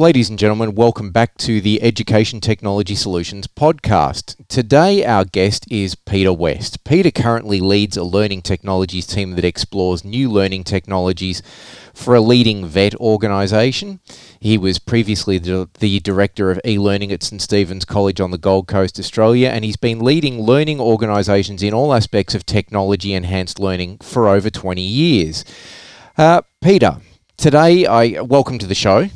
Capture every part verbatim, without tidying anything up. Ladies and gentlemen, welcome back to the Education Technology Solutions podcast. Today, our guest is Peter West. Peter currently leads a learning technologies team that explores new learning technologies for a leading V E T organisation. He was previously the, the Director of e-learning at Saint Stephen's College on the Gold Coast, Australia, and he's been leading learning organisations in all aspects of technology-enhanced learning for over twenty years. Uh, Peter, today, I welcome to the show.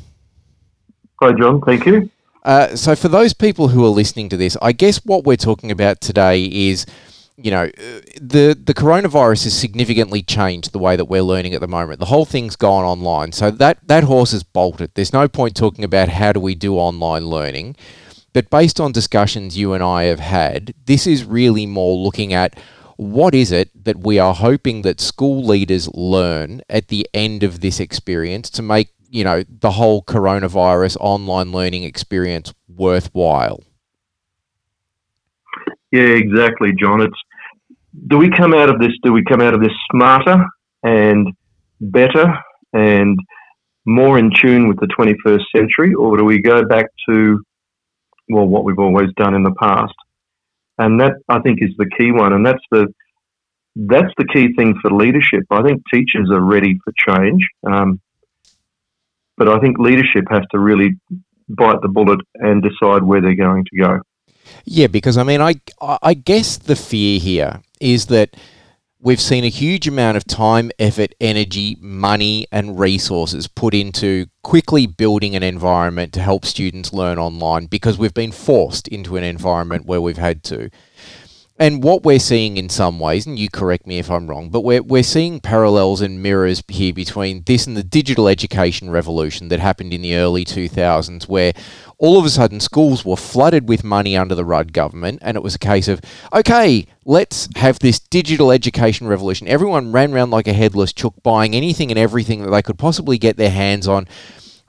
Hi, John. Thank you. Uh, so for those people who are listening to this, I guess what we're talking about today is, you know, the, the coronavirus has significantly changed the way that we're learning at the moment. The whole thing's gone online. So that, that horse has bolted. There's no point talking about how do we do online learning. But based on discussions you and I have had, this is really more looking at what is it that we are hoping that school leaders learn at the end of this experience to make you know, the whole coronavirus online learning experience worthwhile? Yeah, exactly, John. It's, do we come out of this, do we come out of this smarter and better and more in tune with the twenty-first century, or do we go back to, well, what we've always done in the past? And that, I think, is the key one. And that's the, that's the key thing for leadership. I think teachers are ready for change. Um, But I think leadership has to really bite the bullet and decide where they're going to go. Yeah, because, I mean, I, I guess the fear here is that we've seen a huge amount of time, effort, energy, money and resources put into quickly building an environment to help students learn online because we've been forced into an environment where we've had to. And what we're seeing in some ways, and you correct me if I'm wrong, but we're we're seeing parallels and mirrors here between this and the digital education revolution that happened in the early two thousands, where all of a sudden schools were flooded with money under the Rudd government, and it was a case of, okay, let's have this digital education revolution. Everyone ran around like a headless chook, buying anything and everything that they could possibly get their hands on,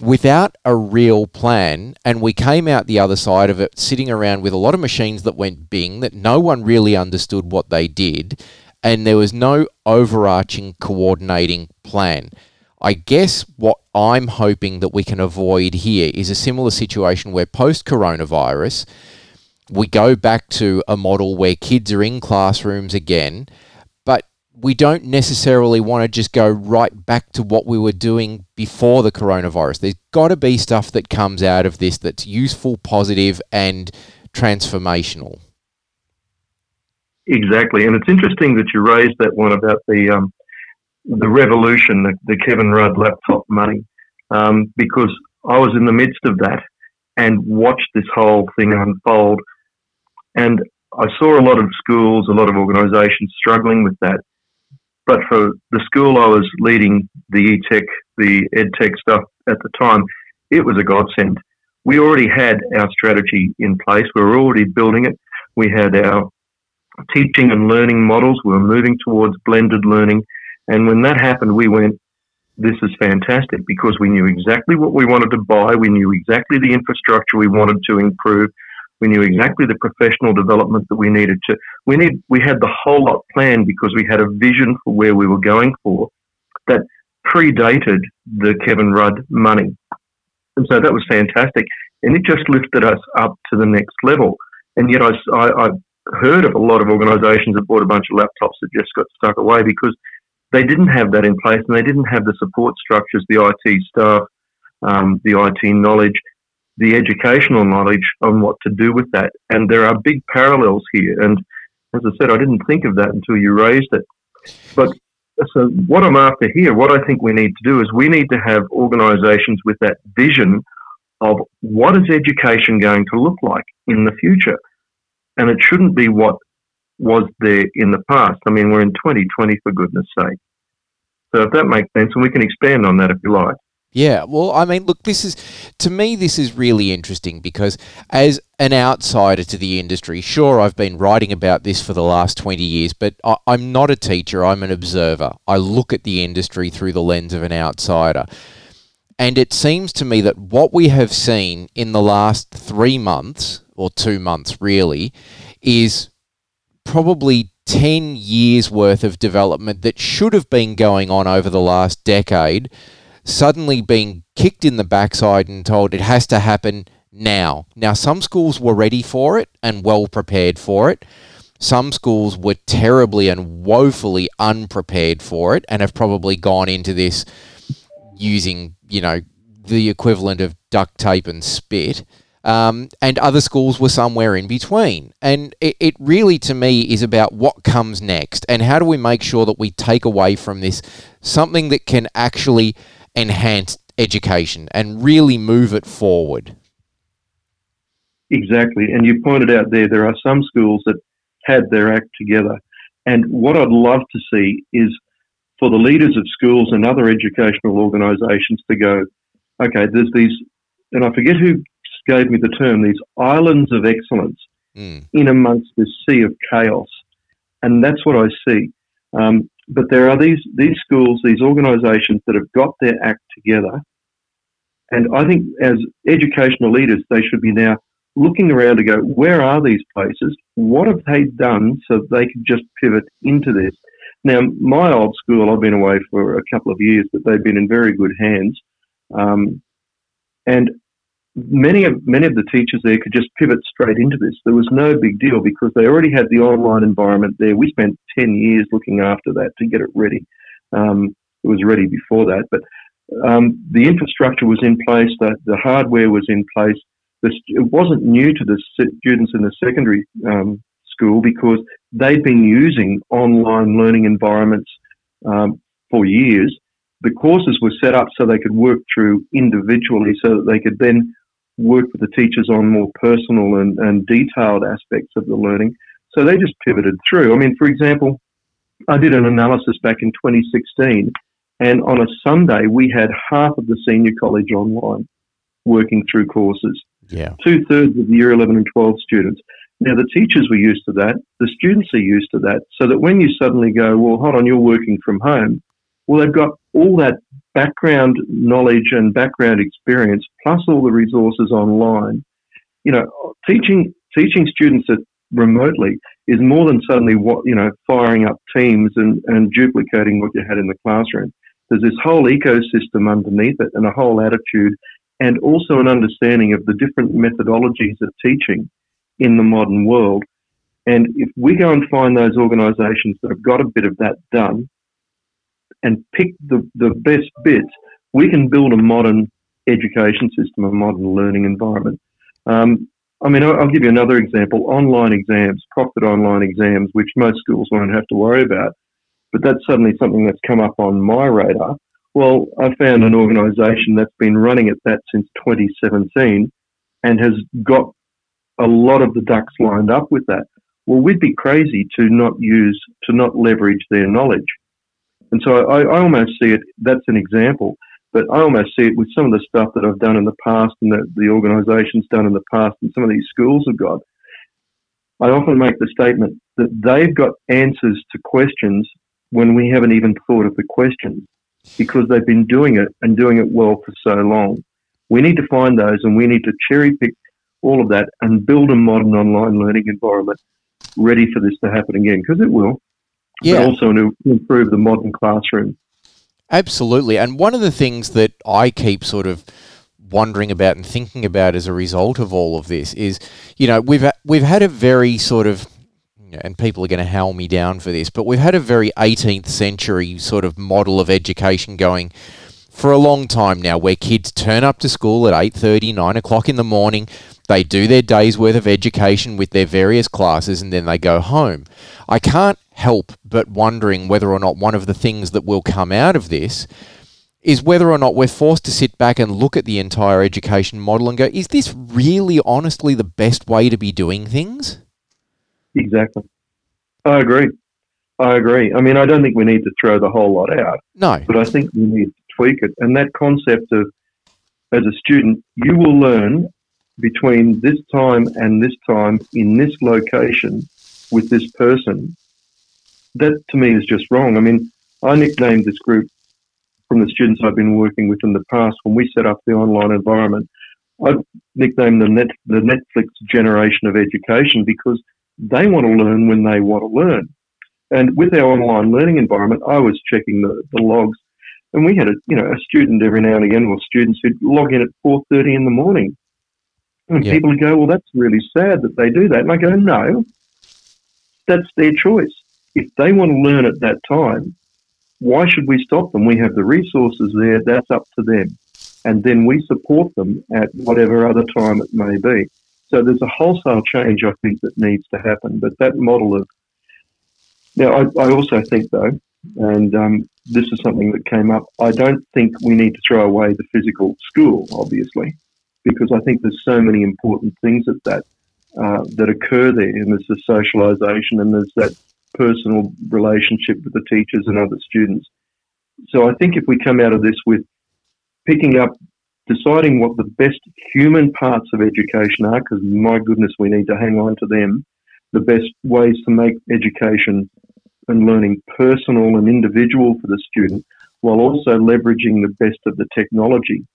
without a real plan, and we came out the other side of it sitting around with a lot of machines that went bing, that no one really understood what they did, and there was no overarching coordinating plan. I guess what I'm hoping that we can avoid here is a similar situation where post-coronavirus, we go back to a model where kids are in classrooms again, but we don't necessarily want to just go right back to what we were doing before the coronavirus. There's got to be stuff that comes out of this that's useful, positive, and transformational. Exactly. And it's interesting that you raised that one about the um, the revolution, the, the Kevin Rudd laptop money, um, because I was in the midst of that and watched this whole thing unfold. And I saw a lot of schools, a lot of organisations struggling with that. But for the school I was leading, the e-tech, the ed-tech stuff at the time, it was a godsend. We already had our strategy in place. We were already building it. We had our teaching and learning models. We were moving towards blended learning. And when that happened, we went, this is fantastic, because we knew exactly what we wanted to buy. We knew exactly the infrastructure we wanted to improve. We knew exactly the professional development that we needed to. We need. We had the whole lot planned because we had a vision for where we were going for that predated the Kevin Rudd money. And so that was fantastic. And it just lifted us up to the next level. And yet I, I, I heard of a lot of organisations that bought a bunch of laptops that just got stuck away because they didn't have that in place and they didn't have the support structures, the I T staff, um, the I T knowledge, the educational knowledge on what to do with that. And there are big parallels here. And as I said, I didn't think of that until you raised it. But so what I'm after here, what I think we need to do is we need to have organisations with that vision of what is education going to look like in the future. And it shouldn't be what was there in the past. I mean, we're in twenty twenty, for goodness sake. So if that makes sense, and we can expand on that if you like. Yeah, well, I mean, look, this is, to me, this is really interesting because as an outsider to the industry, sure, I've been writing about this for the last twenty years, but I, I'm not a teacher, I'm an observer. I look at the industry through the lens of an outsider. And it seems to me that what we have seen in the last three months, or two months really, is probably ten years worth of development that should have been going on over the last decade suddenly being kicked in the backside and told it has to happen now. Now, some schools were ready for it and well prepared for it. Some schools were terribly and woefully unprepared for it and have probably gone into this using, you know, the equivalent of duct tape and spit. Um, and other schools were somewhere in between. And it, it really, to me, is about what comes next and how do we make sure that we take away from this something that can actually enhance education and really move it forward. Exactly. And you pointed out there, there are some schools that had their act together. And what I'd love to see is for the leaders of schools and other educational organisations to go, okay, there's these, and I forget who gave me the term, these islands of excellence mm. in amongst this sea of chaos. And that's what I see. Um, but there are these these schools, these organisations that have got their act together. And I think as educational leaders, they should be now looking around to go, where are these places? What have they done so they can just pivot into this? Now, my old school, I've been away for a couple of years, but they've been in very good hands. Um, and Many of many of the teachers there could just pivot straight into this. There was no big deal because they already had the online environment there. We spent ten years looking after that to get it ready. Um, it was ready before that, but um, the infrastructure was in place, the, the hardware was in place. The, it wasn't new to the students in the secondary um, school because they'd been using online learning environments um, for years. The courses were set up so they could work through individually so that they could then work with the teachers on more personal and, and detailed aspects of the learning. So they just pivoted through. I mean, for example, I did an analysis back in twenty sixteen, and on a Sunday, we had half of the senior college online working through courses. Yeah. Two-thirds of the year eleven and twelve students. Now, the teachers were used to that. The students are used to that. So that when you suddenly go, well, hold on, you're working from home, well, they've got all that background knowledge and background experience, plus all the resources online. You know, teaching teaching students that remotely is more than suddenly what you know firing up Teams and, and duplicating what you had in the classroom. There's this whole ecosystem underneath it, and a whole attitude, and also an understanding of the different methodologies of teaching in the modern world. And if we go and find those organisations that have got a bit of that done and pick the, the best bits, we can build a modern education system, a modern learning environment. Um, I mean, I'll, I'll give you another example. Online exams, proctored online exams, which most schools won't have to worry about, but that's suddenly something that's come up on my radar. Well, I found an organisation that's been running at that since twenty seventeen and has got a lot of the ducks lined up with that. Well, we'd be crazy to not use, to not leverage their knowledge. And so I, I almost see it, that's an example, but I almost see it with some of the stuff that I've done in the past and that the organisation's done in the past and some of these schools have got. I often make the statement that they've got answers to questions when we haven't even thought of the questions because they've been doing it and doing it well for so long. We need to find those and we need to cherry pick all of that and build a modern online learning environment ready for this to happen again, because it will. Yeah. But also to improve the modern classroom. Absolutely. And one of the things that I keep sort of wondering about and thinking about as a result of all of this is, you know, we've we've had a very sort of, you know, and people are going to howl me down for this, but we've had a very eighteenth century sort of model of education going for a long time now, where kids turn up to school at eight thirty, nine o'clock in the morning. They do their day's worth of education with their various classes and then they go home. I can't help but wondering whether or not one of the things that will come out of this is whether or not we're forced to sit back and look at the entire education model and go, is this really honestly the best way to be doing things? Exactly. I agree. I agree. I mean, I don't think we need to throw the whole lot out. No. But I think we need to tweak it. And that concept of, as a student, you will learn between this time and this time in this location with this person, that to me is just wrong. I mean, I nicknamed this group from the students I've been working with in the past when we set up the online environment. I nicknamed the, Net, the Netflix generation of education because they want to learn when they want to learn. And with our online learning environment, I was checking the, the logs And we had a you know a student every now and again, or students who'd log in at four thirty in the morning. And yeah. people would go, well, that's really sad that they do that. And I go, no, that's their choice. If they want to learn at that time, why should we stop them? We have the resources there. That's up to them. And then we support them at whatever other time it may be. So there's a wholesale change, I think, that needs to happen. But that model of... Now, I, I also think, though, and um, this is something that came up, I don't think we need to throw away the physical school, obviously, because I think there's so many important things at that uh, that occur there. And there's the socialisation and there's that personal relationship with the teachers and other students. So I think if we come out of this with picking up, deciding what the best human parts of education are, because my goodness, we need to hang on to them, the best ways to make education and learning personal and individual for the student, while also leveraging the best of the technology,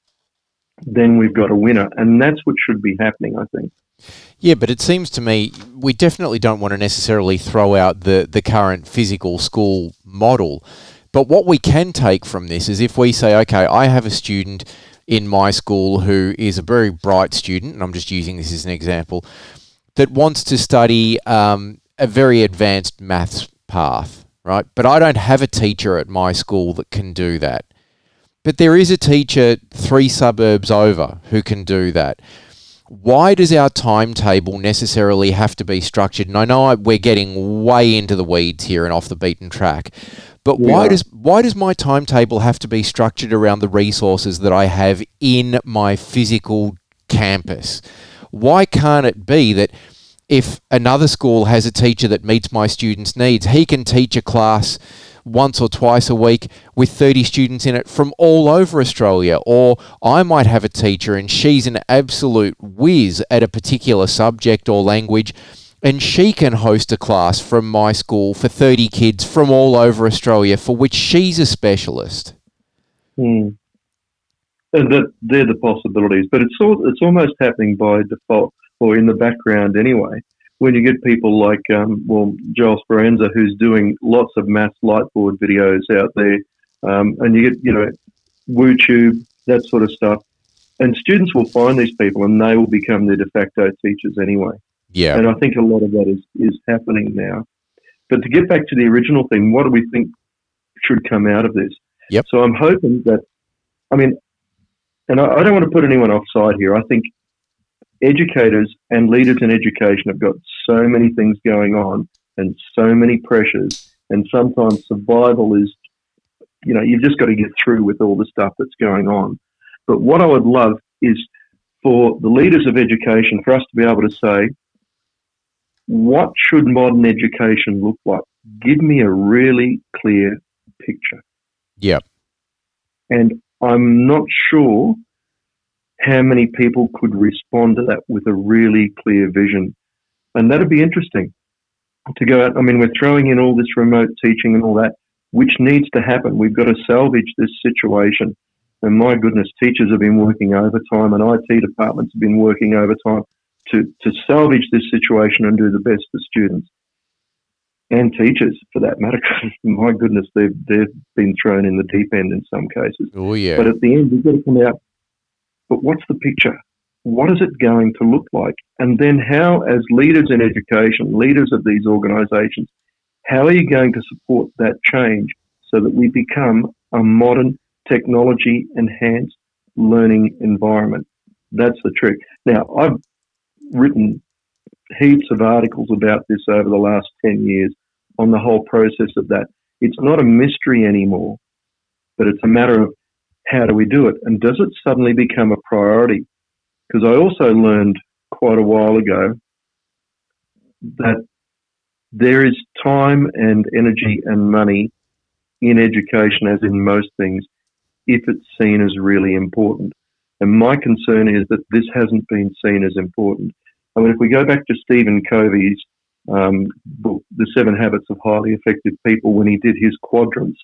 then we've got a winner. And that's what should be happening, I think. Yeah, but it seems to me we definitely don't want to necessarily throw out the, the current physical school model. But what we can take from this is if we say, okay, I have a student in my school who is a very bright student, and I'm just using this as an example, that wants to study um, a very advanced maths path, right? But I don't have a teacher at my school that can do that. But there is a teacher three suburbs over who can do that. Why does our timetable necessarily have to be structured? And I know I, we're getting way into the weeds here and off the beaten track, but yeah. why does why does my timetable have to be structured around the resources that I have in my physical campus? Why can't it be that if another school has a teacher that meets my students' needs, he can teach a class once or twice a week with thirty students in it from all over Australia? Or I might have a teacher and she's an absolute whiz at a particular subject or language, and she can host a class from my school for thirty kids from all over Australia for which she's a specialist. Mm. And that, they're the possibilities, but it's all, it's almost happening by default or in the background anyway. When you get people like, um, well, Joel Speranza, who's doing lots of maths lightboard videos out there, um, and you get, you know, WooTube, that sort of stuff, and students will find these people and they will become their de facto teachers anyway. Yeah. And I think a lot of that is, is happening now. But to get back to the original thing, what do we think should come out of this? Yep. So I'm hoping that, I mean, and I, I don't want to put anyone offside here. I think educators and leaders in education have got so many things going on and so many pressures, and sometimes survival is, you know, you've just got to get through with all the stuff that's going on. But what I would love is for the leaders of education, for us to be able to say, what should modern education look like? Give me a really clear picture. Yeah. And I'm not sure how many people could respond to that with a really clear vision. And that'd be interesting to go out. I mean, we're throwing in all this remote teaching and all that, which needs to happen. We've got to salvage this situation. And my goodness, teachers have been working overtime and I T departments have been working overtime to, to salvage this situation and do the best for students and teachers, for that matter. My goodness, they've, they've been thrown in the deep end in some cases. Oh, yeah. But at the end, we've got to come out. But what's the picture? What is it going to look like? And then how, as leaders in education, leaders of these organisations, how are you going to support that change so that we become a modern technology-enhanced learning environment? That's the trick. Now, I've written heaps of articles about this over the last ten years on the whole process of that. It's not a mystery anymore, but it's a matter of, how do we do it? And does it suddenly become a priority? Because I also learned quite a while ago that there is time and energy and money in education, as in most things, if it's seen as really important. And my concern is that this hasn't been seen as important. I mean, if we go back to Stephen Covey's um, book, The Seven Habits of Highly Effective People, when he did his quadrants,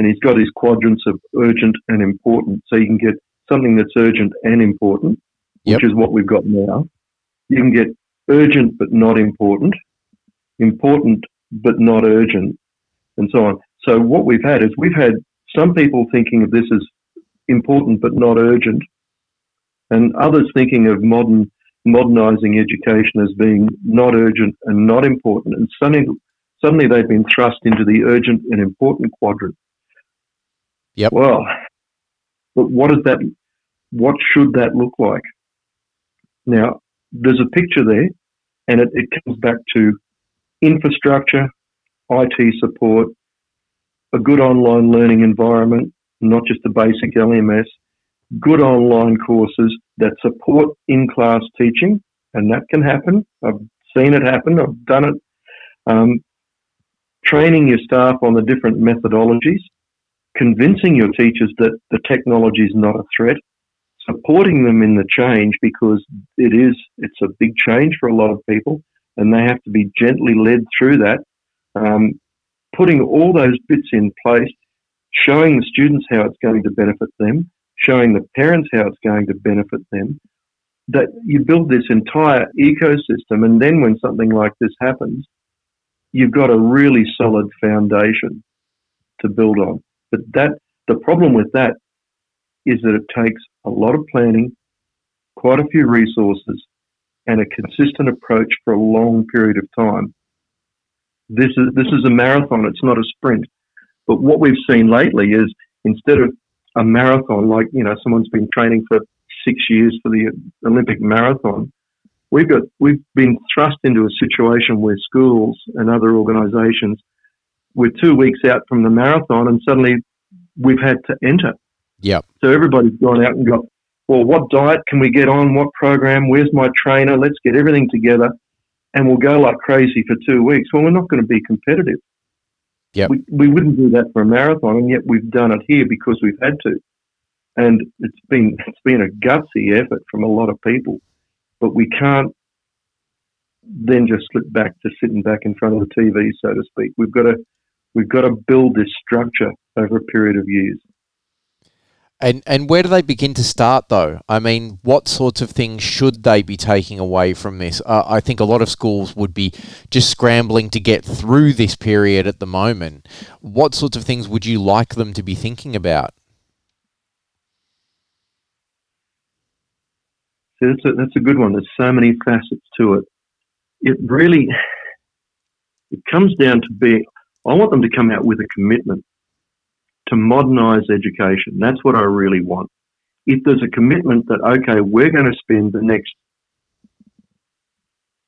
and he's got his quadrants of urgent and important. So you can get something that's urgent and important, which yep. is what we've got now. You can get urgent but not important, important but not urgent, and so on. So what we've had is we've had Some people thinking of this as important but not urgent, and others thinking of modern modernizing education as being not urgent and not important. And suddenly, suddenly they've been thrust into the urgent and important quadrant. Yep. Well, but what is that? What should that look like? Now, there's a picture there, and it, it comes back to infrastructure, I T support, a good online learning environment, not just the basic L M S, good online courses that support in-class teaching, and that can happen. I've seen it happen. I've done it. Um, training your staff on the different methodologies, convincing your teachers that the technology is not a threat, supporting them in the change, because it is, it's a big change for a lot of people, and they have to be gently led through that. Um, putting all those bits in place, showing the students how it's going to benefit them, showing the parents how it's going to benefit them, that you build this entire ecosystem, and then when something like this happens, you've got a really solid foundation to build on. But that the problem with that is that it takes a lot of planning, quite a few resources, and a consistent approach for a long period of time. This is this is a marathon, it's not a sprint. But what we've seen lately is, instead of a marathon, like, you know, someone's been training for six years for the Olympic marathon, we've got we've been thrust into a situation where schools and other organisations, we're two weeks out from the marathon, and suddenly we've had to enter. Yeah. So everybody's gone out and got, well, what diet can we get on? What program? Where's my trainer? Let's get everything together. And we'll go like crazy for two weeks. Well, we're not going to be competitive. Yep. We, we wouldn't do that for a marathon, and yet we've done it here because we've had to. And it's been it's been a gutsy effort from a lot of people. But we can't then just slip back to sitting back in front of the T V, so to speak. We've got to we've got to build this structure over a period of years. And and where do they begin to start, though? I mean, what sorts of things should they be taking away from this? Uh, I think a lot of schools would be just scrambling to get through this period at the moment. What sorts of things would you like them to be thinking about? That's a, that's a good one. There's so many facets to it. It really, it comes down to being, I want them to come out with a commitment to modernise education. That's what I really want. If there's a commitment that, okay, we're going to spend the next,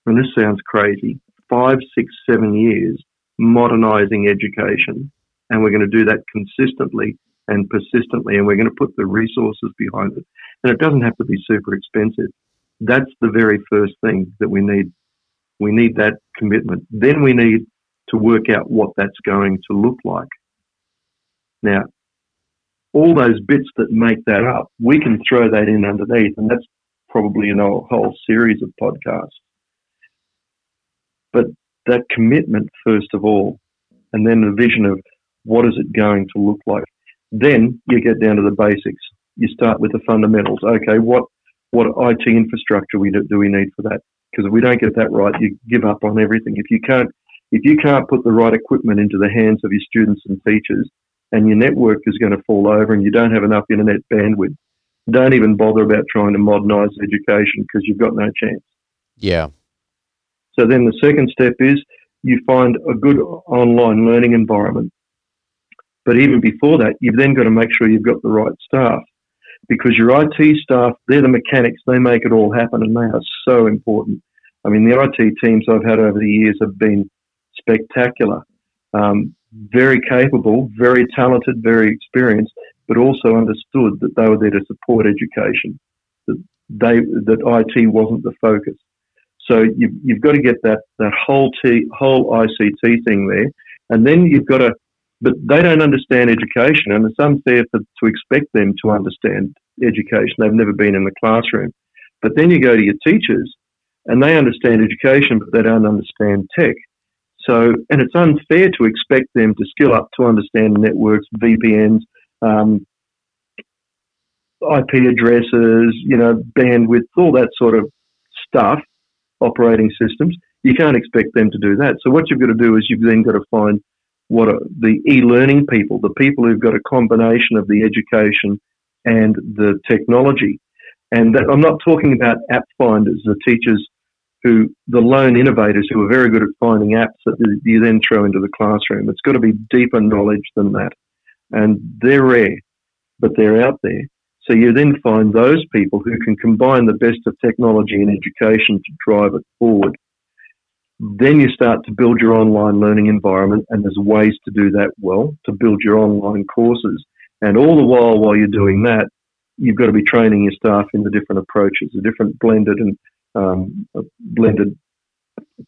and this sounds crazy, five, six, seven years modernising education, and we're going to do that consistently and persistently, and we're going to put the resources behind it. And it doesn't have to be super expensive. That's the very first thing that we need. We need that commitment. Then we need to work out what that's going to look like. Now, all those bits that make that up, we can throw that in underneath, and that's probably, you know, a whole series of podcasts. But that commitment, first of all, and then the vision of what is it going to look like. Then you get down to the basics. You start with the fundamentals. Okay, what what I T infrastructure we do, do we need for that? Because if we don't get that right, you give up on everything. If you can't, if you can't put the right equipment into the hands of your students and teachers, and your network is going to fall over, and you don't have enough internet bandwidth, don't even bother about trying to modernise education, because you've got no chance. Yeah. So then the second step is you find a good online learning environment. But even before that, you've then got to make sure you've got the right staff, because your I T staff, they're the mechanics. They make it all happen, and they are so important. I mean, the I T teams I've had over the years have been spectacular. Um, very capable, very talented, very experienced, but also understood that they were there to support education, that they that I T wasn't the focus. So you've, you've got to get that, that whole T, whole I C T thing there, and then you've got to, but they don't understand education, and it's unfair to, to expect them to understand education. They've never been in the classroom. But then you go to your teachers, and they understand education, but they don't understand tech. So, and it's unfair to expect them to skill up to understand networks, V P Ns, um, I P addresses, you know, bandwidth, all that sort of stuff, operating systems. You can't expect them to do that. So what you've got to do is you've then got to find what are the e-learning people, the people who've got a combination of the education and the technology. And that, I'm not talking about app finders, the teachers who, the lone innovators who are very good at finding apps that you then throw into the classroom. It's got to be deeper knowledge than that. And they're rare, but they're out there. So you then find those people who can combine the best of technology and education to drive it forward. Then you start to build your online learning environment, and there's ways to do that well, to build your online courses. And all the while, while you're doing that, you've got to be training your staff in the different approaches, the different blended and um, blended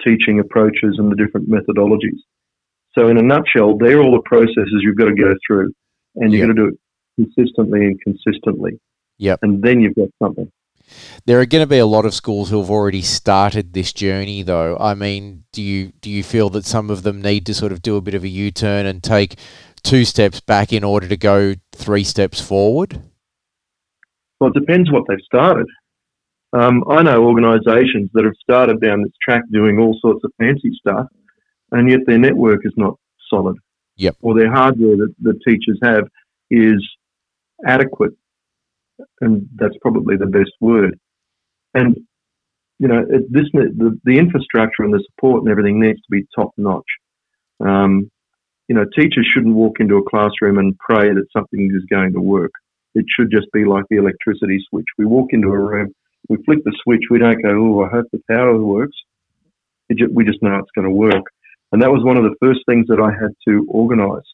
teaching approaches and the different methodologies. So in a nutshell, they're all the processes you've got to go through, and you've yep. got to do it consistently and consistently. Yep. And then you've got something. There are going to be a lot of schools who have already started this journey, though. I mean, do you do you feel that some of them need to sort of do a bit of a U-turn and take two steps back in order to go three steps forward? Well, it depends what they've started. Um, I know organisations that have started down this track doing all sorts of fancy stuff, and yet their network is not solid. Yep. Or their hardware that the teachers have is adequate. And that's probably the best word. And, you know, it, this the, the infrastructure and the support and everything needs to be top-notch. Um, you know, teachers shouldn't walk into a classroom and pray that something is going to work. It should just be like the electricity switch. We walk into a room, we flick the switch, we don't go, oh, I hope the power works. It just, we just know it's going to work. And that was one of the first things that I had to organise,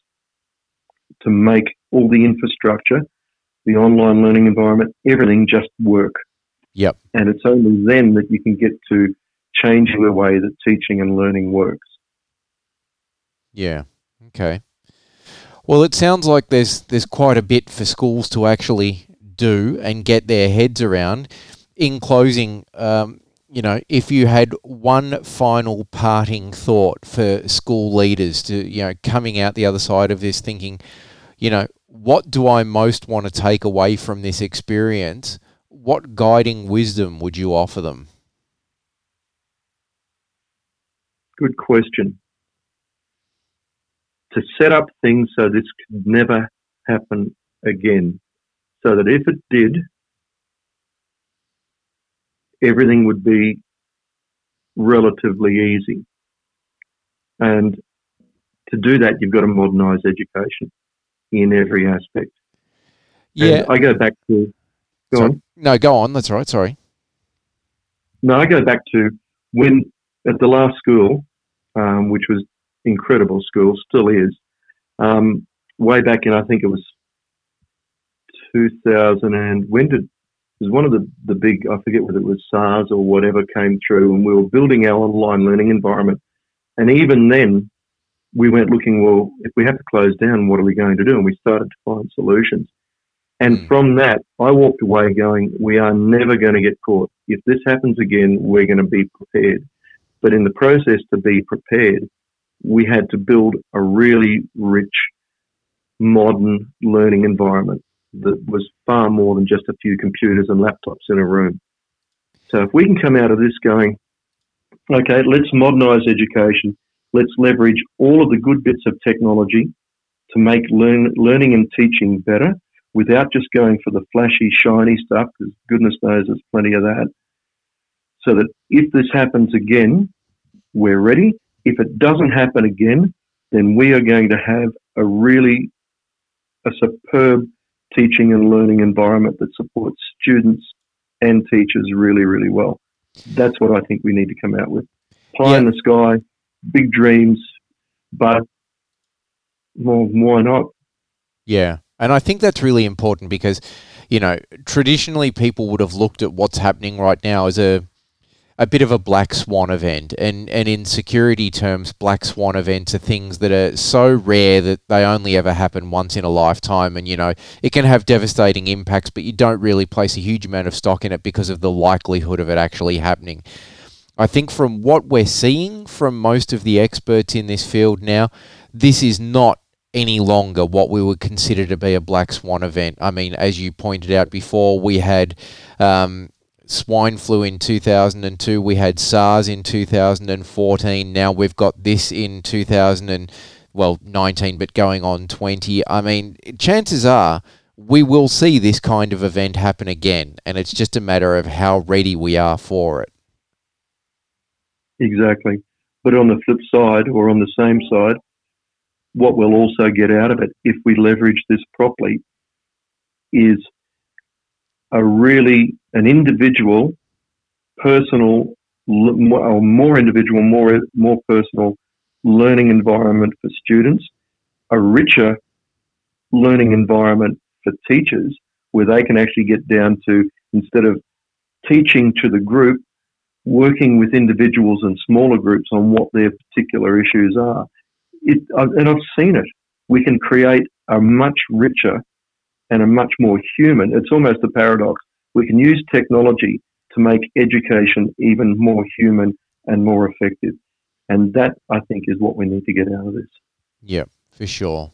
to make all the infrastructure, the online learning environment, everything just work. Yep. And it's only then that you can get to changing the way that teaching and learning works. Yeah. Okay. Well, it sounds like there's there's quite a bit for schools to actually do and get their heads around. In closing, um, you know, if you had one final parting thought for school leaders to, you know, coming out the other side of this thinking, you know, what do I most want to take away from this experience? What guiding wisdom would you offer them? Good question. To set up things so this could never happen again, so that if it did, everything would be relatively easy. And to do that, you've got to modernise education in every aspect. Yeah. And I go back to... Go on. No, go on. That's right. Sorry. No, I go back to when at the last school, um, which was incredible school, still is, um, way back in, I think it was two thousand and when did... It was one of the, the big, I forget whether it was SARS or whatever came through, and we were building our online learning environment. And even then, we went looking, well, if we have to close down, what are we going to do? And we started to find solutions. And from that, I walked away going, we are never going to get caught. If this happens again, we're going to be prepared. But in the process to be prepared, we had to build a really rich, modern learning environment that was far more than just a few computers and laptops in a room. So if we can come out of this going, okay, let's modernise education. Let's leverage all of the good bits of technology to make learn, learning and teaching better without just going for the flashy, shiny stuff, because goodness knows there's plenty of that, so that if this happens again, we're ready. If it doesn't happen again, then we are going to have a really a superb teaching and learning environment that supports students and teachers really, really well. That's what I think we need to come out with. Pie yeah. in the sky, big dreams, but well, why not? Yeah, and I think that's really important because, you know, traditionally people would have looked at what's happening right now as a a bit of a black swan event, and, and in security terms, black swan events are things that are so rare that they only ever happen once in a lifetime, and, you know, it can have devastating impacts, but you don't really place a huge amount of stock in it because of the likelihood of it actually happening. I think from what we're seeing from most of the experts in this field now, this is not any longer what we would consider to be a black swan event. I mean, as you pointed out before, we had um, swine flu in two thousand two, we had SARS in two thousand fourteen, now we've got this in two thousand well, nineteen, but going on twenty. I mean, chances are we will see this kind of event happen again, and it's just a matter of how ready we are for it. Exactly. But on the flip side, or on the same side, what we'll also get out of it, if we leverage this properly, is a really an individual, personal, or more individual, more more personal learning environment for students, a richer learning environment for teachers, where they can actually get down to, instead of teaching to the group, working with individuals and smaller groups on what their particular issues are. It, and I've seen it. We can create a much richer and a much more human. It's almost a paradox. We can use technology to make education even more human and more effective. And that, I think, is what we need to get out of this. Yeah, for sure.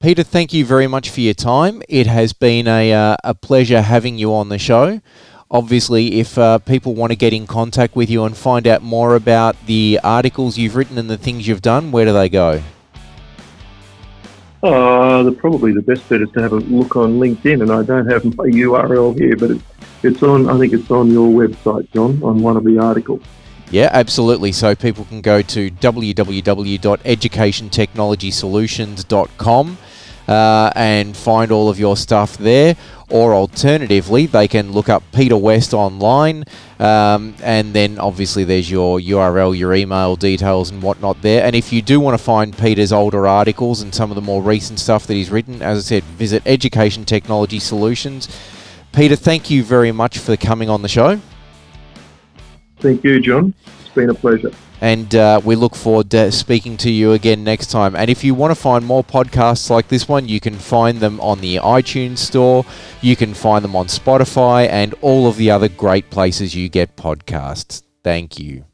Peter, thank you very much for your time. It has been a, uh, a pleasure having you on the show. Obviously, if uh, people want to get in contact with you and find out more about the articles you've written and the things you've done, where do they go? Uh, the, probably the best bet is to have a look on LinkedIn, and I don't have my U R L here, but it, it's on. I think it's on your website, John, on one of the articles. Yeah, absolutely. So people can go to w w w dot education technology solutions dot com uh, and find all of your stuff there. Or alternatively, they can look up Peter West online, um, and then obviously there's your U R L, your email details and whatnot there. And if you do want to find Peter's older articles and some of the more recent stuff that he's written, as I said, visit Education Technology Solutions. Peter, thank you very much for coming on the show. Thank you, John. It's been a pleasure. And uh, we look forward to speaking to you again next time. And if you want to find more podcasts like this one, you can find them on the iTunes store. You can find them on Spotify and all of the other great places you get podcasts. Thank you.